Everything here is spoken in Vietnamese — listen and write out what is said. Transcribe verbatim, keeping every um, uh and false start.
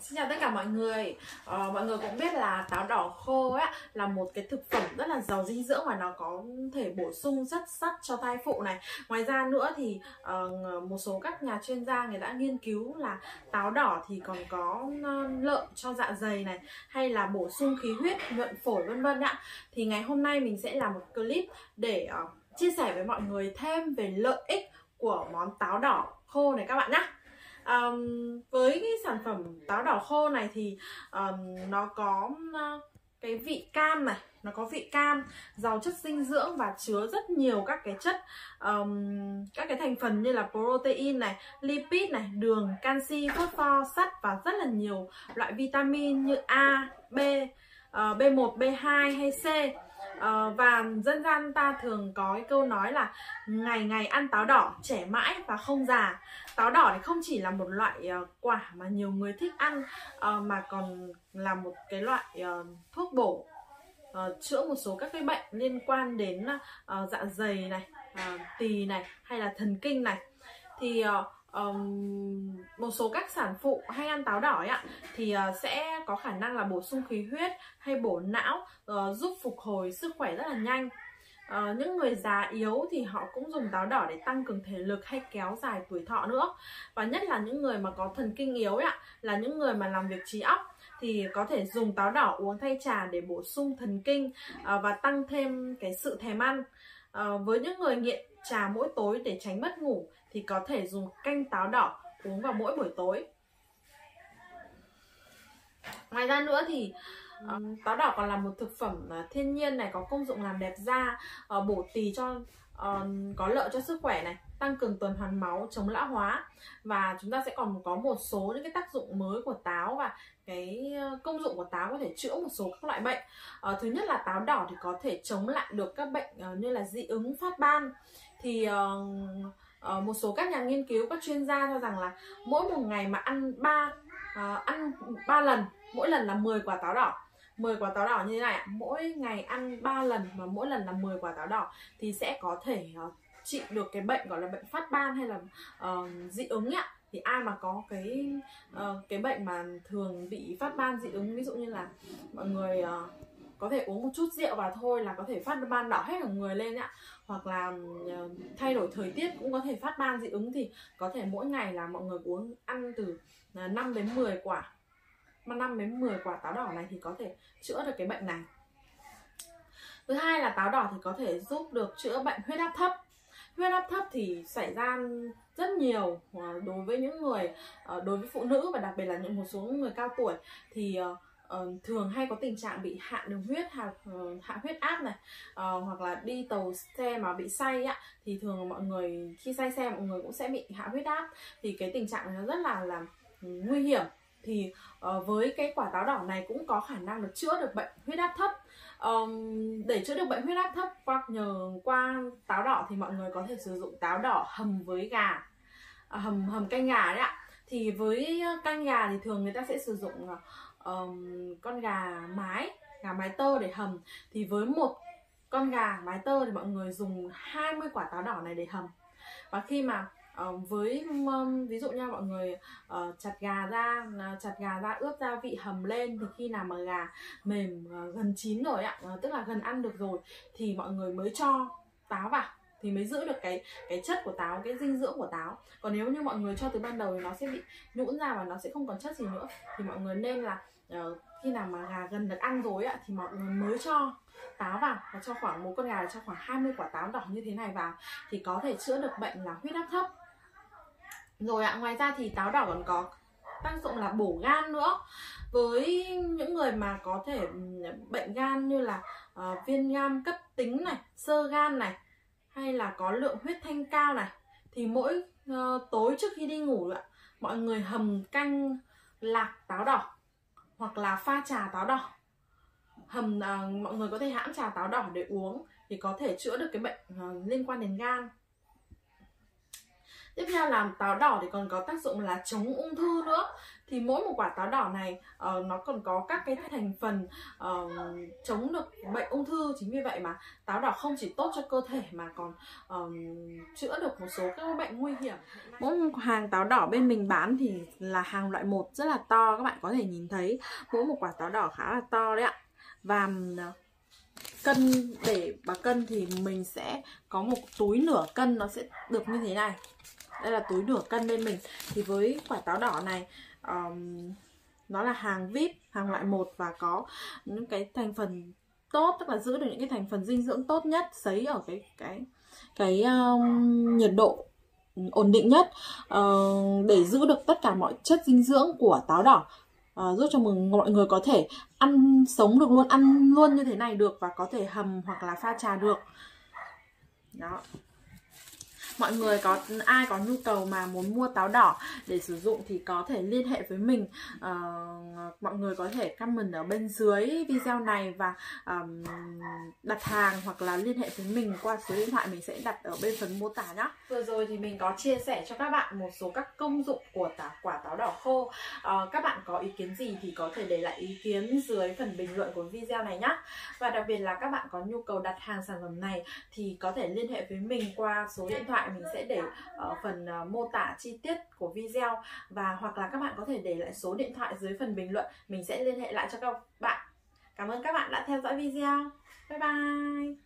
Xin chào tất cả mọi người. ờ, Mọi người cũng biết là táo đỏ khô ấy, là một cái thực phẩm rất là giàu dinh dưỡng và nó có thể bổ sung rất sắt cho thai phụ này. Ngoài ra nữa thì uh, một số các nhà chuyên gia người đã nghiên cứu là táo đỏ thì còn có lợi cho dạ dày này, hay là bổ sung khí huyết, nhuận phổi vân vân ạ. Thì ngày hôm nay mình sẽ làm một clip để uh, chia sẻ với mọi người thêm về lợi ích của món táo đỏ khô này các bạn nhé. Um, với cái sản phẩm táo đỏ khô này thì um, nó có cái vị cam này, nó có vị cam giàu chất dinh dưỡng và chứa rất nhiều các cái chất um, các cái thành phần như là protein này, lipid này, đường, canxi, phosphor, sắt và rất là nhiều loại vitamin như A, B, uh, B một, B hai hay C. Uh, và dân gian ta thường có cái câu nói là ngày ngày ăn táo đỏ trẻ mãi và không già. Táo đỏ thì không chỉ là một loại uh, quả mà nhiều người thích ăn uh, mà còn là một cái loại uh, thuốc bổ uh, chữa một số các cái bệnh liên quan đến uh, dạ dày này, uh, tỳ này hay là thần kinh này. Thì uh, Um, một số các sản phụ hay ăn táo đỏ ấy ạ, thì uh, sẽ có khả năng là bổ sung khí huyết hay bổ não, uh, giúp phục hồi sức khỏe rất là nhanh. uh, Những người già yếu thì họ cũng dùng táo đỏ để tăng cường thể lực hay kéo dài tuổi thọ nữa. Và nhất là những người mà có thần kinh yếu ấy ạ, là những người mà làm việc trí óc thì có thể dùng táo đỏ uống thay trà để bổ sung thần kinh uh, và tăng thêm cái sự thèm ăn. uh, Với những người nghiện trà mỗi tối để tránh mất ngủ thì có thể dùng canh táo đỏ uống vào mỗi buổi tối. Ngoài ra nữa thì um, táo đỏ còn là một thực phẩm thiên nhiên này, có công dụng làm đẹp da, uh, bổ tỳ cho um, có lợi cho sức khỏe này, tăng cường tuần hoàn máu, chống lão hóa. Và chúng ta sẽ còn có một số những cái tác dụng mới của táo và cái công dụng của táo có thể chữa một số các loại bệnh. uh, Thứ nhất là táo đỏ thì có thể chống lại được các bệnh uh, như là dị ứng, phát ban. Thì uh, Uh, một số các nhà nghiên cứu, các chuyên gia cho rằng là mỗi một ngày mà ăn ba uh, ăn ba lần, mỗi lần là mười quả táo đỏ, mười quả táo đỏ như thế này, mỗi ngày ăn ba lần mà mỗi lần là mười quả táo đỏ thì sẽ có thể uh, trị được cái bệnh gọi là bệnh phát ban hay là uh, dị ứng ạ. Thì ai mà có cái uh, cái bệnh mà thường bị phát ban dị ứng, ví dụ như là mọi người uh, có thể uống một chút rượu vào thôi là có thể phát ban đỏ hết cả người lên ạ. Hoặc là thay đổi thời tiết cũng có thể phát ban dị ứng. Thì có thể mỗi ngày là mọi người uống ăn từ năm đến mười quả, năm đến mười quả táo đỏ này thì có thể chữa được cái bệnh này. Thứ hai là táo đỏ thì có thể giúp được chữa bệnh huyết áp thấp. Huyết áp thấp thì xảy ra rất nhiều đối với những người, đối với phụ nữ và đặc biệt là những một số người cao tuổi thì Uh, thường hay có tình trạng bị hạ đường huyết, hạ, uh, hạ huyết áp này, uh, hoặc là đi tàu xe mà bị say ạ, thì thường mọi người khi say xe mọi người cũng sẽ bị hạ huyết áp. Thì cái tình trạng này nó rất là là nguy hiểm. Thì uh, với cái quả táo đỏ này cũng có khả năng được chữa được bệnh huyết áp thấp. Um, để chữa được bệnh huyết áp thấp qua nhờ qua táo đỏ thì mọi người có thể sử dụng táo đỏ hầm với gà, uh, hầm hầm canh gà đấy ạ. Thì với canh gà thì thường người ta sẽ sử dụng uh, Um, con gà mái, gà mái tơ để hầm. Thì với một con gà mái tơ thì mọi người dùng hai mươi quả táo đỏ này để hầm. Và khi mà um, với um, ví dụ như mọi người uh, chặt gà ra, uh, chặt gà ra ướp gia vị hầm lên, thì khi nào mà gà mềm uh, gần chín rồi ạ, uh, tức là gần ăn được rồi thì mọi người mới cho táo vào thì mới giữ được cái cái chất của táo, cái dinh dưỡng của táo. Còn nếu như mọi người cho từ ban đầu thì nó sẽ bị nhũn ra và nó sẽ không còn chất gì nữa. Thì mọi người nên là Uh, khi nào mà gà gần được ăn rồi á, thì mọi người mới cho táo vào. Và cho khoảng một con gà cho khoảng hai mươi quả táo đỏ như thế này vào thì có thể chữa được bệnh là huyết áp thấp rồi ạ. Ngoài ra thì táo đỏ còn có tác dụng là bổ gan nữa. Với những người mà có thể bệnh gan như là uh, viêm gan cấp tính này, xơ gan này, hay là có lượng huyết thanh cao này, thì mỗi uh, tối trước khi đi ngủ ạ, mọi người hầm canh lạc táo đỏ hoặc là pha trà táo đỏ hầm. Uh, mọi người có thể hãm trà táo đỏ để uống thì có thể chữa được cái bệnh uh, liên quan đến gan. Tiếp theo là táo đỏ thì còn có tác dụng là chống ung thư nữa. Thì mỗi một quả táo đỏ này uh, nó còn có các cái thành phần uh, chống được bệnh ung thư. Chính vì vậy mà táo đỏ không chỉ tốt cho cơ thể mà còn uh, chữa được một số các bệnh nguy hiểm. Mỗi hàng táo đỏ bên mình bán thì là hàng loại một rất là to, các bạn có thể nhìn thấy mỗi một quả táo đỏ khá là to đấy ạ. Và cân, để bà cân thì mình sẽ có một túi nửa cân, nó sẽ được như thế này. Đây là túi nửa cân bên mình. Thì với quả táo đỏ này um, nó là hàng vê i pê, hàng loại một và có những cái thành phần tốt, tức là giữ được những cái thành phần dinh dưỡng tốt nhất, sấy ở cái cái cái um, nhiệt độ ổn định nhất, uh, để giữ được tất cả mọi chất dinh dưỡng của táo đỏ. À, giúp cho mọi người có thể ăn sống được luôn, ăn luôn như thế này được, và có thể hầm hoặc là pha trà được. Đó. Mọi người có ai có nhu cầu mà muốn mua táo đỏ để sử dụng thì có thể liên hệ với mình. À, mọi người có thể comment ở bên dưới video này và um, đặt hàng hoặc là liên hệ với mình qua số điện thoại mình sẽ đặt ở bên phần mô tả nhé. Vừa rồi thì mình có chia sẻ cho các bạn một số các công dụng của táo, quả táo đỏ khô. À, các bạn có ý kiến gì thì có thể để lại ý kiến dưới phần bình luận của video này nhé. Và đặc biệt là các bạn có nhu cầu đặt hàng sản phẩm này thì có thể liên hệ với mình qua số điện thoại mình sẽ để ở phần mô tả chi tiết của video, và hoặc là các bạn có thể để lại số điện thoại dưới phần bình luận, mình sẽ liên hệ lại cho các bạn. Cảm ơn các bạn đã theo dõi video. Bye bye.